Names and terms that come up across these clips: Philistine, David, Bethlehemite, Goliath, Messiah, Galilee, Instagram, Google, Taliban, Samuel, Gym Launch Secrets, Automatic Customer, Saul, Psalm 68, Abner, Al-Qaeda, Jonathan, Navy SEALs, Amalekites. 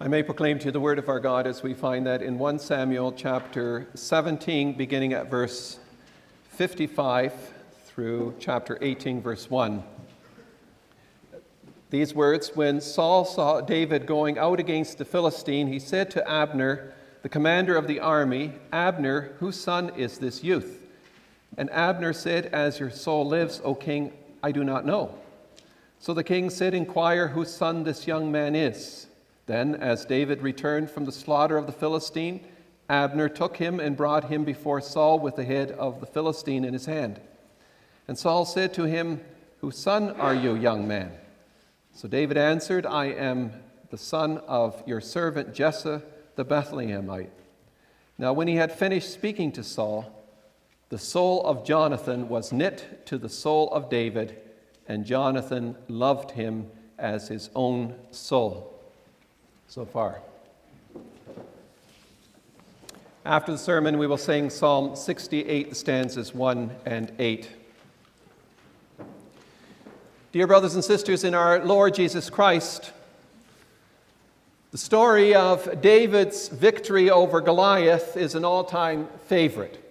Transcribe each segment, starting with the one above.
I may proclaim to you the word of our God as we find that in 1 Samuel chapter 17, beginning at verse 55 through chapter 18, verse 1. These words, when Saul saw David going out against the Philistine, he said to Abner, the commander of the army, Abner, whose son is this youth? And Abner said, as your soul lives, O king, I do not know. So the king said, inquire whose son this young man is. Then, as David returned from the slaughter of the Philistine, Abner took him and brought him before Saul with the head of the Philistine in his hand. And Saul said to him, whose son are you, young man? So David answered, I am the son of your servant Jesse the Bethlehemite. Now when he had finished speaking to Saul, the soul of Jonathan was knit to the soul of David, and Jonathan loved him as his own soul. So far. After the sermon, we will sing Psalm 68, stanzas 1 and 8. Dear brothers and sisters in our Lord Jesus Christ, the story of David's victory over Goliath is an all-time favorite.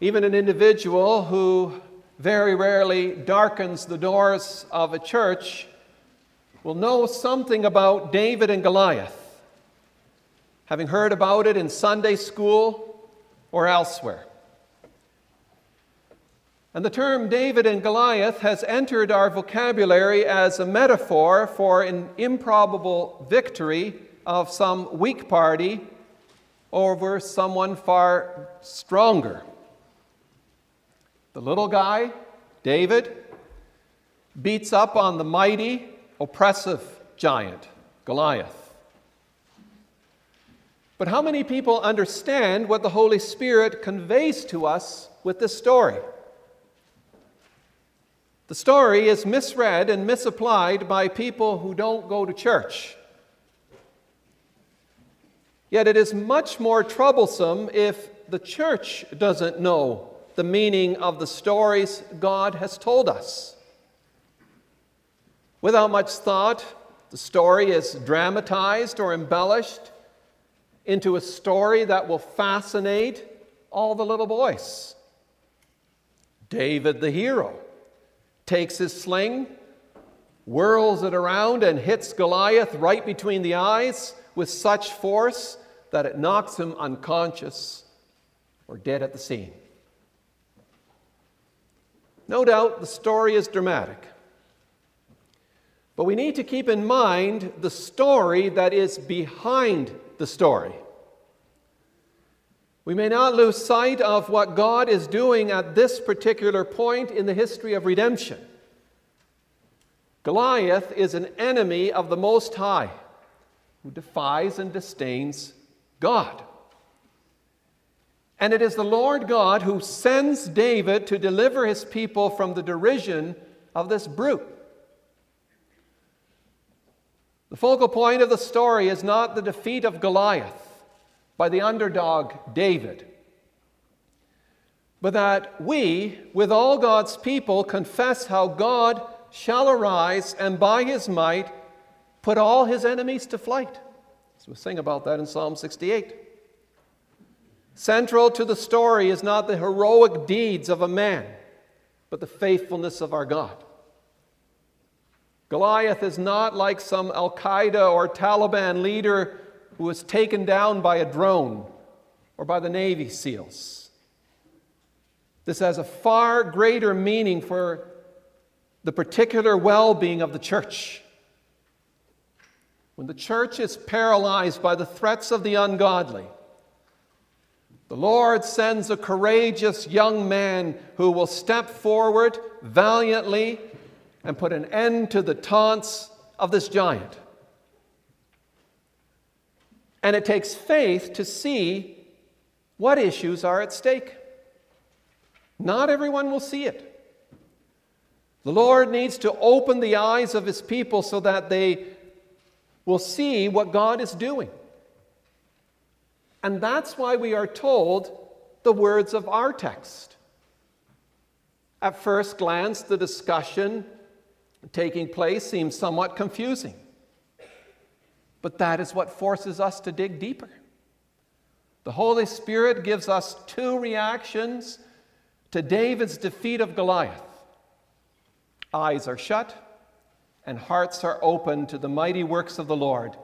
Even an individual who very rarely darkens the doors of a church will know something about David and Goliath, having heard about it in Sunday school or elsewhere. And the term David and Goliath has entered our vocabulary as a metaphor for an improbable victory of some weak party over someone far stronger. The little guy, David, beats up on the mighty, oppressive giant, Goliath. But how many people understand what the Holy Spirit conveys to us with this story? The story is misread and misapplied by people who don't go to church. Yet it is much more troublesome if the church doesn't know the meaning of the stories God has told us. Without much thought, the story is dramatized or embellished into a story that will fascinate all the little boys. David the hero takes his sling, whirls it around, and hits Goliath right between the eyes with such force that it knocks him unconscious or dead at the scene. No doubt the story is dramatic. But we need to keep in mind the story that is behind the story. We may not lose sight of what God is doing at this particular point in the history of redemption. Goliath is an enemy of the Most High, who defies and disdains God. And it is the Lord God who sends David to deliver his people from the derision of this brute. The focal point of the story is not the defeat of Goliath by the underdog David, but that we, with all God's people, confess how God shall arise and by his might put all his enemies to flight. So we'll sing about that in Psalm 68. Central to the story is not the heroic deeds of a man, but the faithfulness of our God. Goliath is not like some Al-Qaeda or Taliban leader who was taken down by a drone or by the Navy SEALs. This has a far greater meaning for the particular well-being of the church. When the church is paralyzed by the threats of the ungodly, the Lord sends a courageous young man who will step forward valiantly and put an end to the taunts of this giant. And it takes faith to see what issues are at stake. Not everyone will see it. The Lord needs to open the eyes of his people so that they will see what God is doing. And that's why we are told the words of our text. At first glance, the discussion taking place seems somewhat confusing. But that is what forces us to dig deeper. The Holy Spirit gives us two reactions to David's defeat of Goliath. Eyes are shut and hearts are open to the mighty works of the Lord,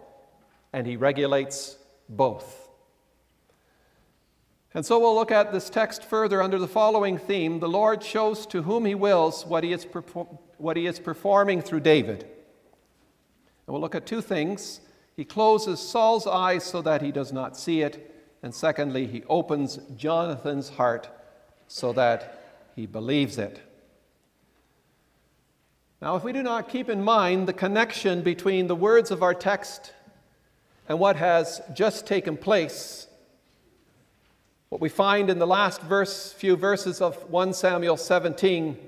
and he regulates both. And so we'll look at this text further under the following theme: the Lord shows to whom he wills what he is performing through David. And we'll look at two things. He closes Saul's eyes so that he does not see it, and secondly, he opens Jonathan's heart so that he believes it. Now, if we do not keep in mind the connection between the words of our text and what has just taken place, what we find in the last few verses of 1 Samuel 17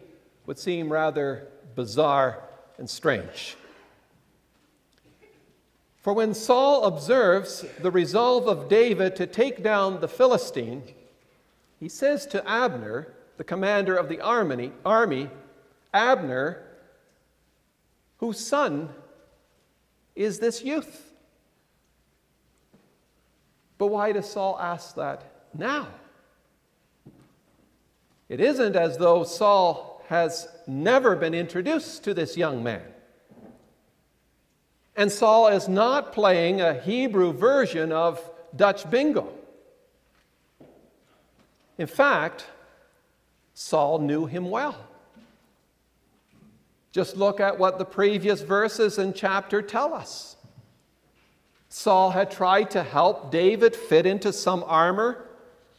would seem rather bizarre and strange. For when Saul observes the resolve of David to take down the Philistine, he says to Abner, the commander of the army, Abner, whose son is this youth? But why does Saul ask that now? It isn't as though Saul has never been introduced to this young man. And Saul is not playing a Hebrew version of Dutch bingo. In fact, Saul knew him well. Just look at what the previous verses in chapter tell us. Saul had tried to help David fit into some armor,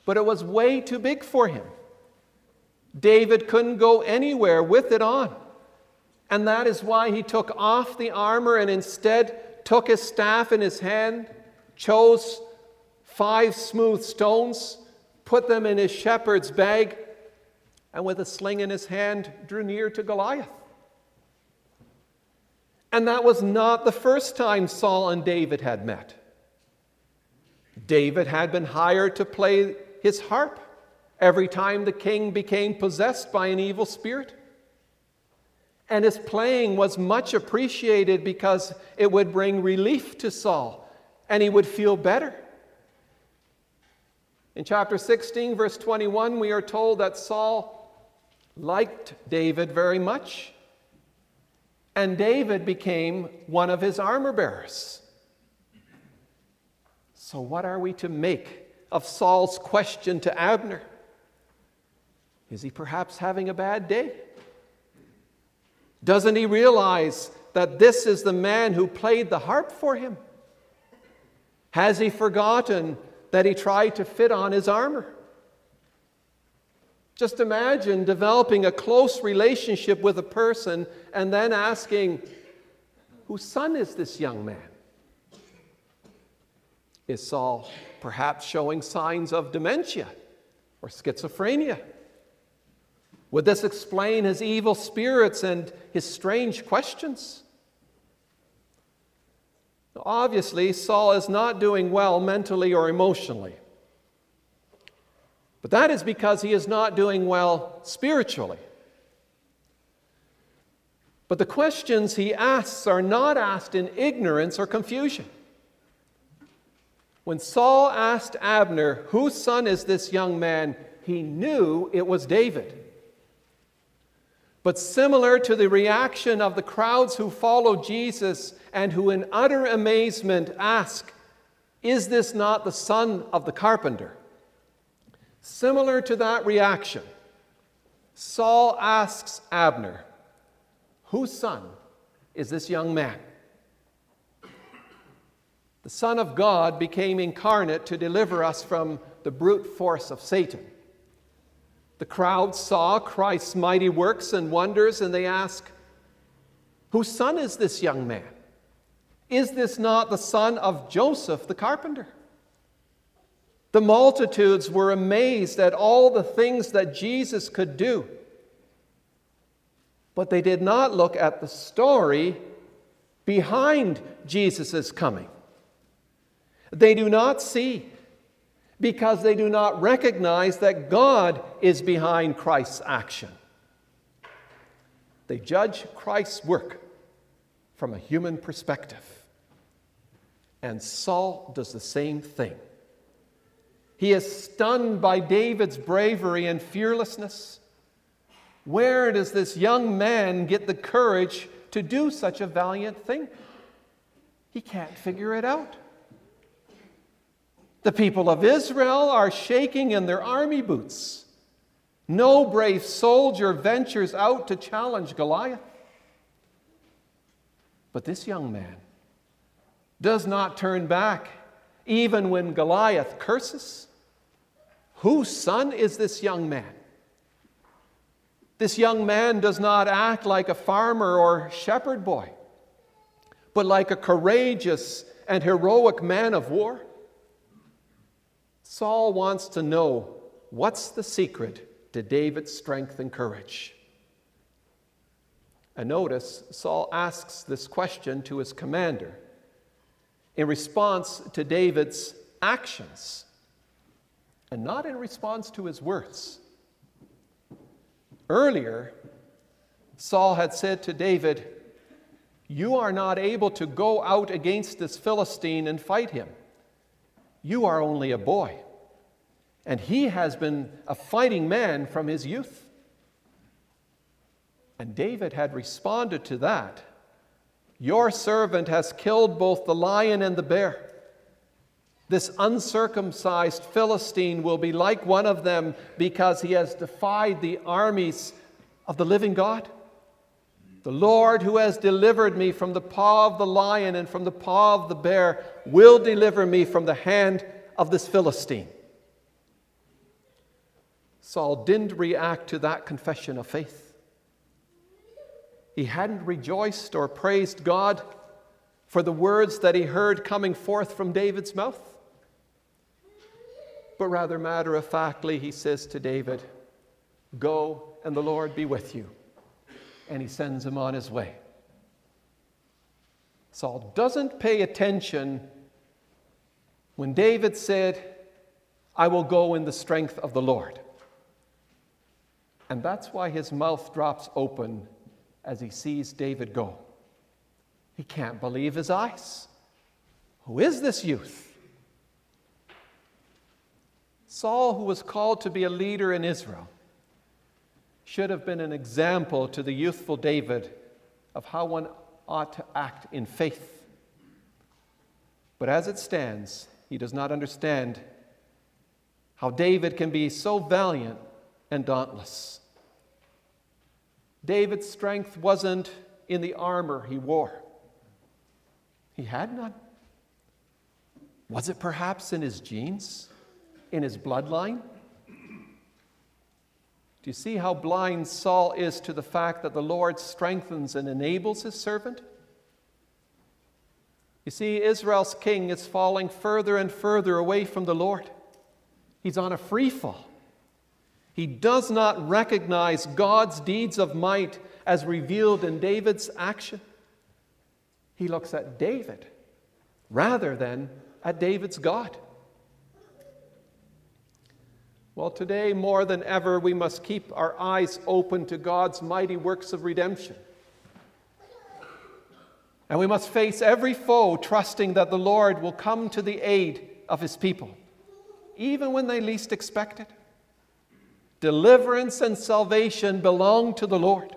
but it was way too big for him. David couldn't go anywhere with it on. And that is why he took off the armor and instead took his staff in his hand, chose 5 smooth stones, put them in his shepherd's bag, and with a sling in his hand, drew near to Goliath. And that was not the first time Saul and David had met. David had been hired to play his harp every time the king became possessed by an evil spirit. And his playing was much appreciated because it would bring relief to Saul and he would feel better. In chapter 16, verse 21, we are told that Saul liked David very much, and David became one of his armor bearers. So what are we to make of Saul's question to Abner? Is he perhaps having a bad day? Doesn't he realize that this is the man who played the harp for him? Has he forgotten that he tried to fit on his armor? Just imagine developing a close relationship with a person and then asking, whose son is this young man? Is Saul perhaps showing signs of dementia or schizophrenia? Would this explain his evil spirits and his strange questions? Obviously, Saul is not doing well mentally or emotionally. But that is because he is not doing well spiritually. But the questions he asks are not asked in ignorance or confusion. When Saul asked Abner, whose son is this young man, he knew it was David. But similar to the reaction of the crowds who follow Jesus and who in utter amazement ask, is this not the son of the carpenter? Similar to that reaction, Saul asks Abner, whose son is this young man? The Son of God became incarnate to deliver us from the brute force of Satan. The crowd saw Christ's mighty works and wonders, and they ask, whose son is this young man? Is this not the son of Joseph the carpenter? The multitudes were amazed at all the things that Jesus could do, but they did not look at the story behind Jesus' coming. They do not see, because they do not recognize that God is behind Christ's action. They judge Christ's work from a human perspective. And Saul does the same thing. He is stunned by David's bravery and fearlessness. Where does this young man get the courage to do such a valiant thing? He can't figure it out. The people of Israel are shaking in their army boots. No brave soldier ventures out to challenge Goliath. But this young man does not turn back, even when Goliath curses. Whose son is this young man? This young man does not act like a farmer or shepherd boy, but like a courageous and heroic man of war. Saul wants to know, what's the secret to David's strength and courage? And notice, Saul asks this question to his commander in response to David's actions, and not in response to his words. Earlier, Saul had said to David, "You are not able to go out against this Philistine and fight him. You are only a boy, and he has been a fighting man from his youth." And David had responded to that, "Your servant has killed both the lion and the bear. This uncircumcised Philistine will be like one of them because he has defied the armies of the living God. The Lord who has delivered me from the paw of the lion and from the paw of the bear will deliver me from the hand of this Philistine." Saul didn't react to that confession of faith. He hadn't rejoiced or praised God for the words that he heard coming forth from David's mouth. But rather matter-of-factly, he says to David, "Go, and the Lord be with you." And he sends him on his way. Saul doesn't pay attention when David said, "I will go in the strength of the Lord." And that's why his mouth drops open as he sees David go. He can't believe his eyes. Who is this youth? Saul, who was called to be a leader in Israel, should have been an example to the youthful David of how one ought to act in faith. But as it stands, he does not understand how David can be so valiant and dauntless. David's strength wasn't in the armor he wore. He had none. Was it perhaps in his genes? In his bloodline? Do you see how blind Saul is to the fact that the Lord strengthens and enables his servant? You see, Israel's king is falling further and further away from the Lord. He's on a free fall. He does not recognize God's deeds of might as revealed in David's action. He looks at David rather than at David's God. Well, today more than ever, we must keep our eyes open to God's mighty works of redemption. And we must face every foe, trusting that the Lord will come to the aid of his people, even when they least expect it. Deliverance and salvation belong to the Lord.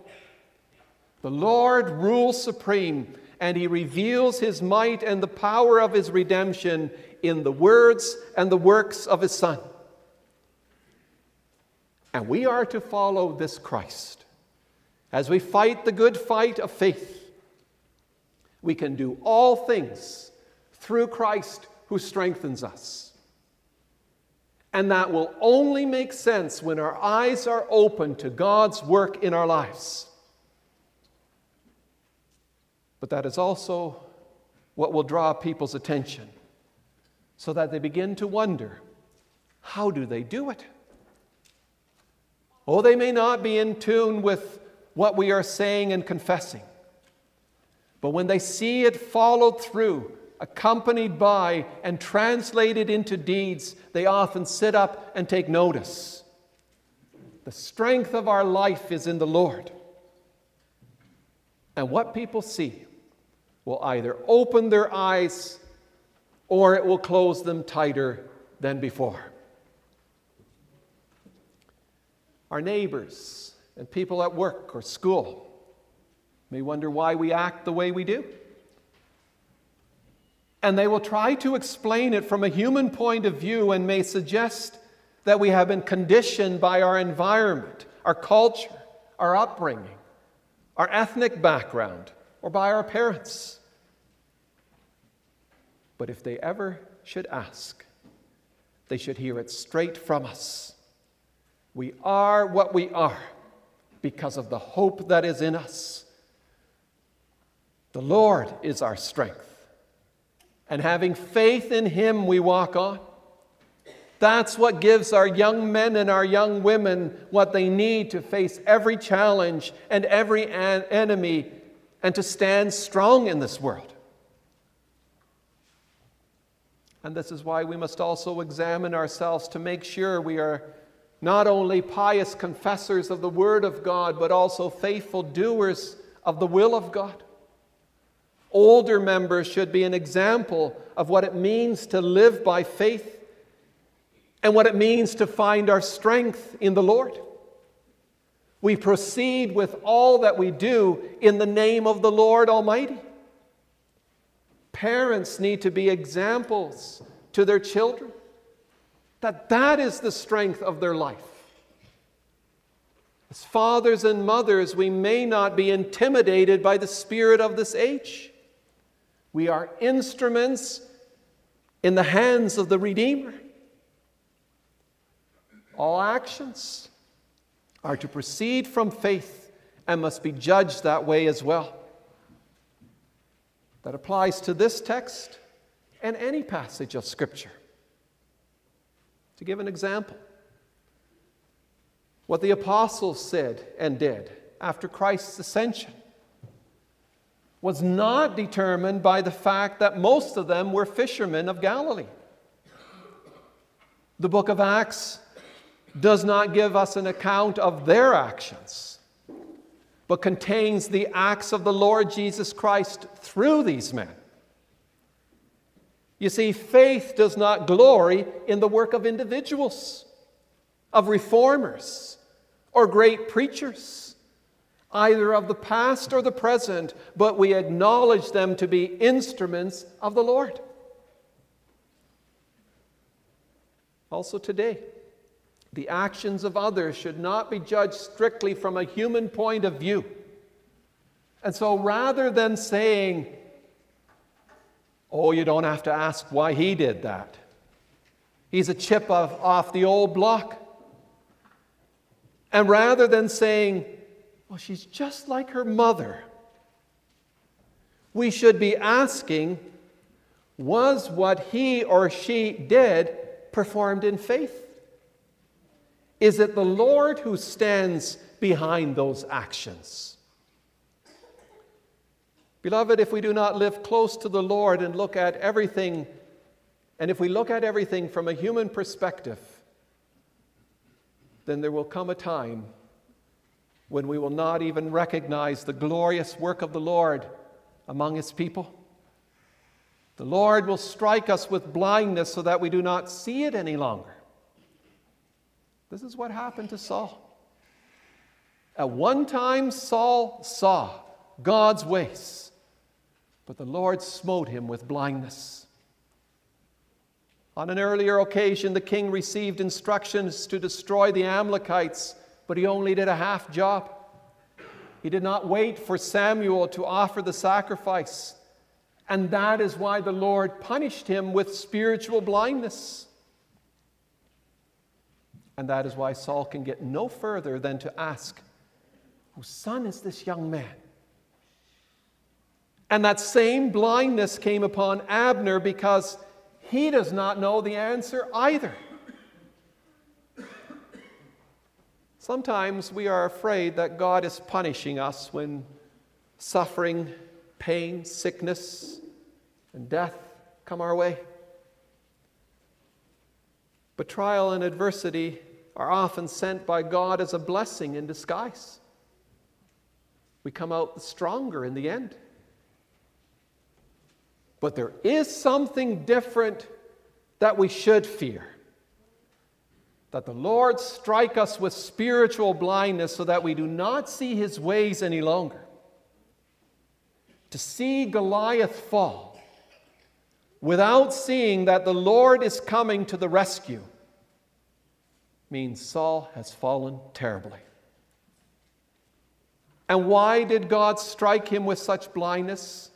The Lord rules supreme, and he reveals his might and the power of his redemption in the words and the works of his Son. And we are to follow this Christ as we fight the good fight of faith. We can do all things through Christ who strengthens us. And that will only make sense when our eyes are open to God's work in our lives. But that is also what will draw people's attention, so that they begin to wonder, how do they do it? Oh, they may not be in tune with what we are saying and confessing, but when they see it followed through, accompanied by and translated into deeds, they often sit up and take notice. The strength of our life is in the Lord. And what people see will either open their eyes or it will close them tighter than before. Our neighbors and people at work or school may wonder why we act the way we do. And they will try to explain it from a human point of view and may suggest that we have been conditioned by our environment, our culture, our upbringing, our ethnic background, or by our parents. But if they ever should ask, they should hear it straight from us. We are what we are because of the hope that is in us. The Lord is our strength. And having faith in Him, we walk on. That's what gives our young men and our young women what they need to face every challenge and every enemy and to stand strong in this world. And this is why we must also examine ourselves to make sure we are not only pious confessors of the Word of God, but also faithful doers of the will of God. Older members should be an example of what it means to live by faith and what it means to find our strength in the Lord. We proceed with all that we do in the name of the Lord Almighty. Parents need to be examples to their children, that is the strength of their life. As fathers and mothers, we may not be intimidated by the spirit of this age. We are instruments in the hands of the Redeemer. All actions are to proceed from faith and must be judged that way as well. That applies to this text and any passage of Scripture. To give an example, what the apostles said and did after Christ's ascension was not determined by the fact that most of them were fishermen of Galilee. The book of Acts does not give us an account of their actions, but contains the acts of the Lord Jesus Christ through these men. You see, faith does not glory in the work of individuals, of reformers, or great preachers, either of the past or the present, but we acknowledge them to be instruments of the Lord. Also today, the actions of others should not be judged strictly from a human point of view. And so rather than saying, oh, you don't have to ask why he did that, he's a chip off the old block, and rather than saying, well, she's just like her mother, we should be asking, was what he or she did performed in faith? Is it the Lord who stands behind those actions? Beloved, if we do not live close to the Lord and look at everything, and if we look at everything from a human perspective, then there will come a time when we will not even recognize the glorious work of the Lord among His people. The Lord will strike us with blindness so that we do not see it any longer. This is what happened to Saul. At one time, Saul saw God's ways, but the Lord smote him with blindness. On an earlier occasion, the king received instructions to destroy the Amalekites, but he only did a half job. He did not wait for Samuel to offer the sacrifice, and that is why the Lord punished him with spiritual blindness. And that is why Saul can get no further than to ask, whose son is this young man? And that same blindness came upon Abner because he does not know the answer either. Sometimes we are afraid that God is punishing us when suffering, pain, sickness, and death come our way. But trial and adversity are often sent by God as a blessing in disguise. We come out stronger in the end. But there is something different that we should fear. That the Lord strike us with spiritual blindness so that we do not see his ways any longer. To see Goliath fall without seeing that the Lord is coming to the rescue means Saul has fallen terribly. And why did God strike him with such blindness?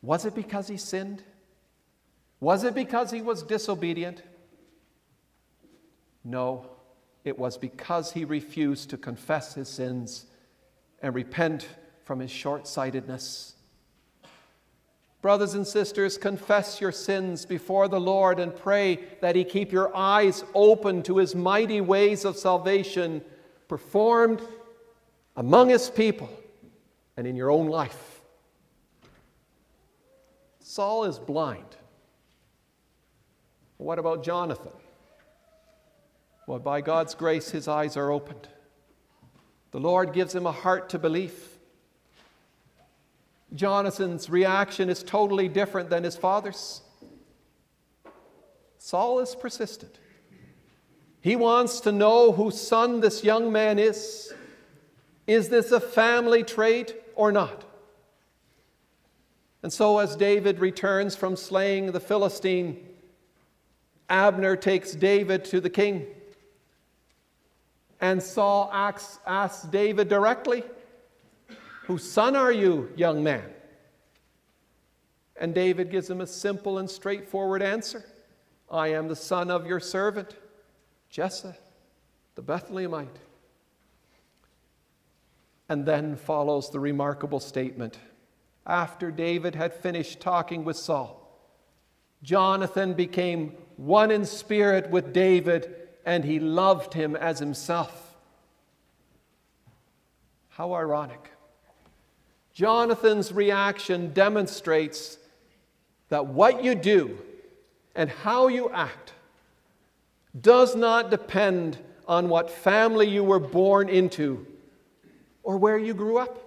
Was it because he sinned? Was it because he was disobedient? No, it was because he refused to confess his sins and repent from his short-sightedness. Brothers and sisters, confess your sins before the Lord and pray that he keep your eyes open to his mighty ways of salvation performed among his people and in your own life. Saul is blind. What about Jonathan? Well, by God's grace, his eyes are opened. The Lord gives him a heart to belief. Jonathan's reaction is totally different than his father's. Saul is persistent. He wants to know whose son this young man is. Is this a family trait or not? And so as David returns from slaying the Philistine, Abner takes David to the king, and Saul asks David directly, "Whose son are you, young man?" And David gives him a simple and straightforward answer. "I am the son of your servant, Jesse, the Bethlehemite." And then follows the remarkable statement. After David had finished talking with Saul, Jonathan became one in spirit with David, and he loved him as himself. How ironic. Jonathan's reaction demonstrates that what you do and how you act does not depend on what family you were born into or where you grew up.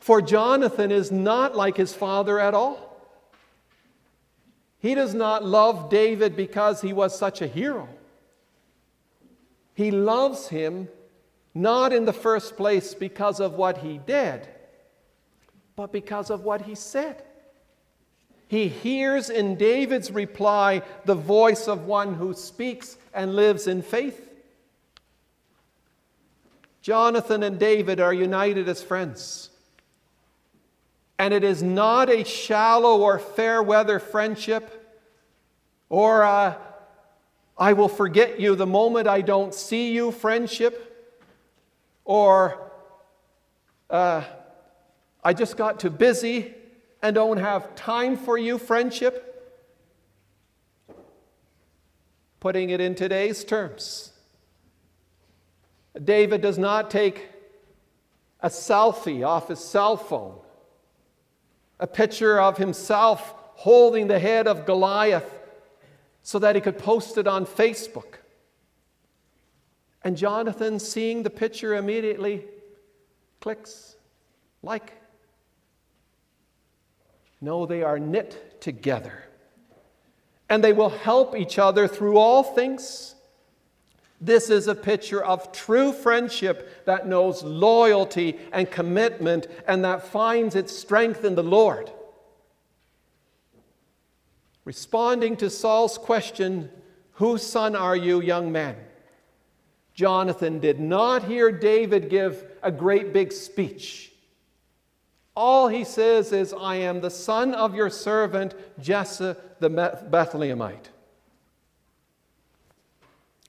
For Jonathan is not like his father at all. He does not love David because he was such a hero. He loves him not in the first place because of what he did, but because of what he said. He hears in David's reply the voice of one who speaks and lives in faith. Jonathan and David are united as friends. And it is not a shallow or fair-weather friendship, or I will forget you the moment I don't see you friendship, or I just got too busy and don't have time for you friendship. Putting it in today's terms, David does not take a selfie off his cell phone, a picture of himself holding the head of Goliath so that he could post it on Facebook. And Jonathan, seeing the picture, immediately clicks like. No, they are knit together. And they will help each other through all things. This is a picture of true friendship that knows loyalty and commitment and that finds its strength in the Lord. Responding to Saul's question, "Whose son are you, young man?" Jonathan did not hear David give a great big speech. All he says is, "I am the son of your servant, Jesse the Bethlehemite."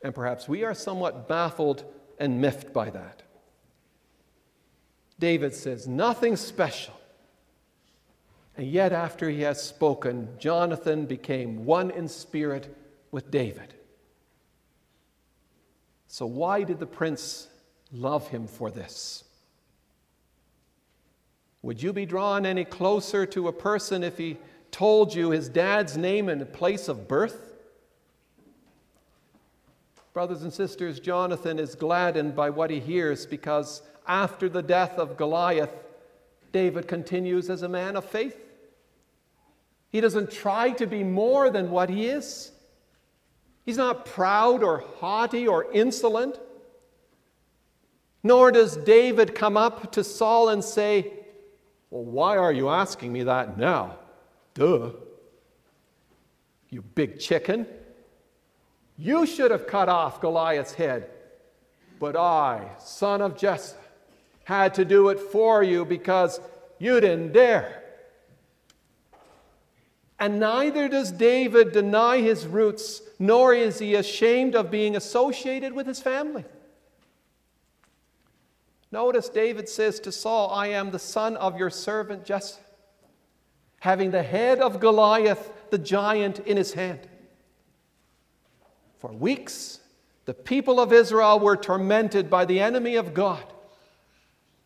And perhaps we are somewhat baffled and miffed by that. David says nothing special. And yet after he has spoken, Jonathan became one in spirit with David. So why did the prince love him for this? Would you be drawn any closer to a person if he told you his dad's name and place of birth? Brothers and sisters, Jonathan is gladdened by what he hears because after the death of Goliath, David continues as a man of faith. He doesn't try to be more than what he is. He's not proud or haughty or insolent. Nor does David come up to Saul and say, "Well, why are you asking me that now? Duh. You big chicken. You should have cut off Goliath's head, but I, son of Jesse, had to do it for you because you didn't dare." And neither does David deny his roots, nor is he ashamed of being associated with his family. Notice David says to Saul, "I am the son of your servant Jesse," having the head of Goliath, the giant, in his hand. For weeks, the people of Israel were tormented by the enemy of God.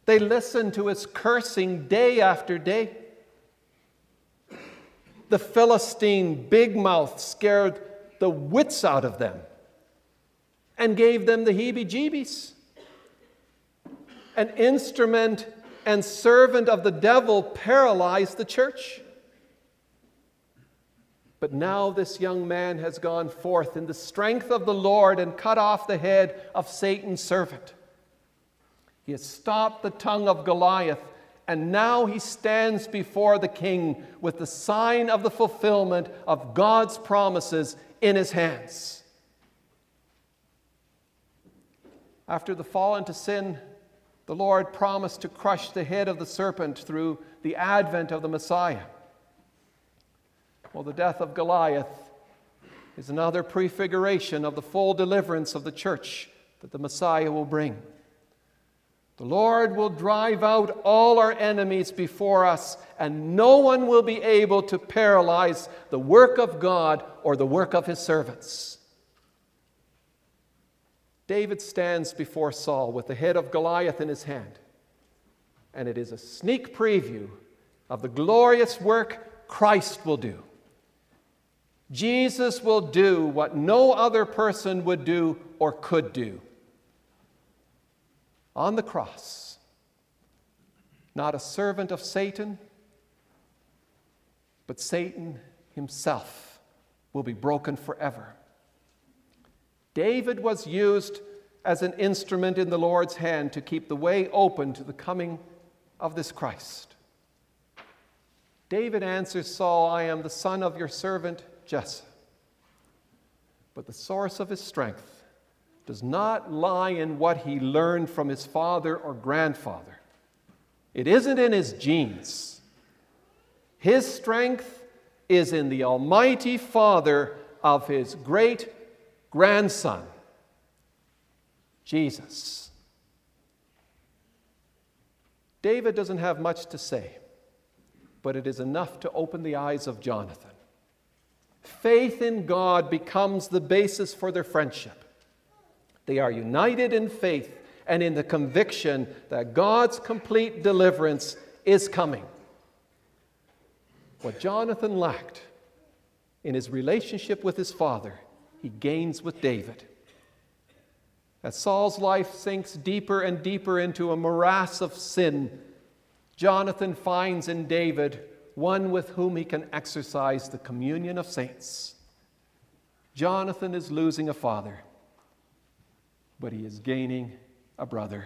They listened to his cursing day after day. The Philistine big mouth scared the wits out of them and gave them the heebie-jeebies. An instrument and servant of the devil paralyzed the church. But now this young man has gone forth in the strength of the Lord and cut off the head of Satan's servant. He has stopped the tongue of Goliath, and now he stands before the king with the sign of the fulfillment of God's promises in his hands. After the fall into sin, the Lord promised to crush the head of the serpent through the advent of the Messiah. Well, the death of Goliath is another prefiguration of the full deliverance of the church that the Messiah will bring. The Lord will drive out all our enemies before us, and no one will be able to paralyze the work of God or the work of his servants. David stands before Saul with the head of Goliath in his hand, and it is a sneak preview of the glorious work Christ will do. Jesus will do what no other person would do or could do. On the cross, not a servant of Satan, but Satan himself will be broken forever. David was used as an instrument in the Lord's hand to keep the way open to the coming of this Christ. David answers Saul, "I am the son of your servant Jesse." But the source of his strength does not lie in what he learned from his father or grandfather. It isn't in his genes. His strength is in the Almighty Father of his great grandson, Jesus. David doesn't have much to say, but it is enough to open the eyes of Jonathan. Faith in God becomes the basis for their friendship. They are united in faith and in the conviction that God's complete deliverance is coming. What Jonathan lacked in his relationship with his father, he gains with David. As Saul's life sinks deeper and deeper into a morass of sin, Jonathan finds in David one with whom he can exercise the communion of saints. Jonathan is losing a father, but he is gaining a brother.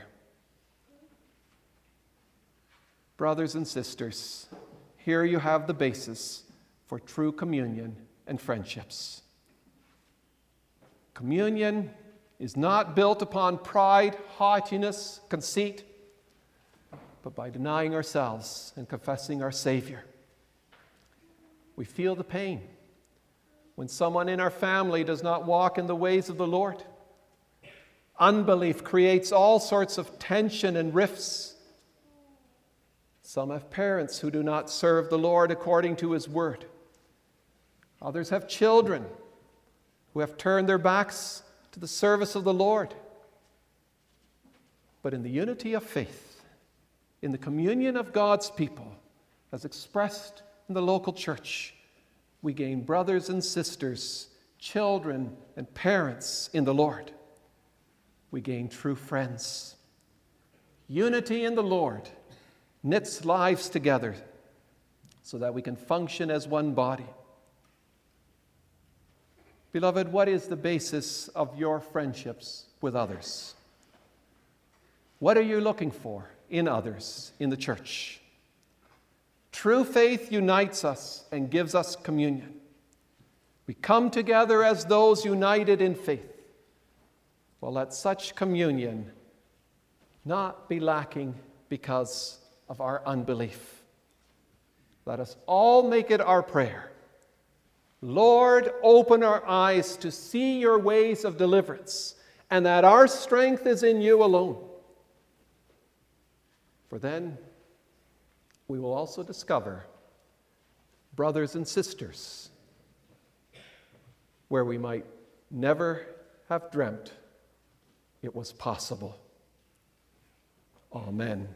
Brothers and sisters, here you have the basis for true communion and friendships. Communion is not built upon pride, haughtiness, conceit, but by denying ourselves and confessing our Savior. We feel the pain when someone in our family does not walk in the ways of the Lord. Unbelief creates all sorts of tension and rifts. Some have parents who do not serve the Lord according to his word. Others have children who have turned their backs to the service of the Lord. But in the unity of faith, in the communion of God's people, as expressed in the local church, we gain brothers and sisters, children and parents in the Lord. We gain true friends. Unity in the Lord knits lives together so that we can function as one body. Beloved, what is the basis of your friendships with others? What are you looking for in others in the church? True faith unites us and gives us communion. We come together as those united in faith. Well, let such communion not be lacking because of our unbelief. Let us all make it our prayer. Lord, open our eyes to see your ways of deliverance, and that our strength is in you alone. For then we will also discover brothers and sisters where we might never have dreamt it was possible. Amen.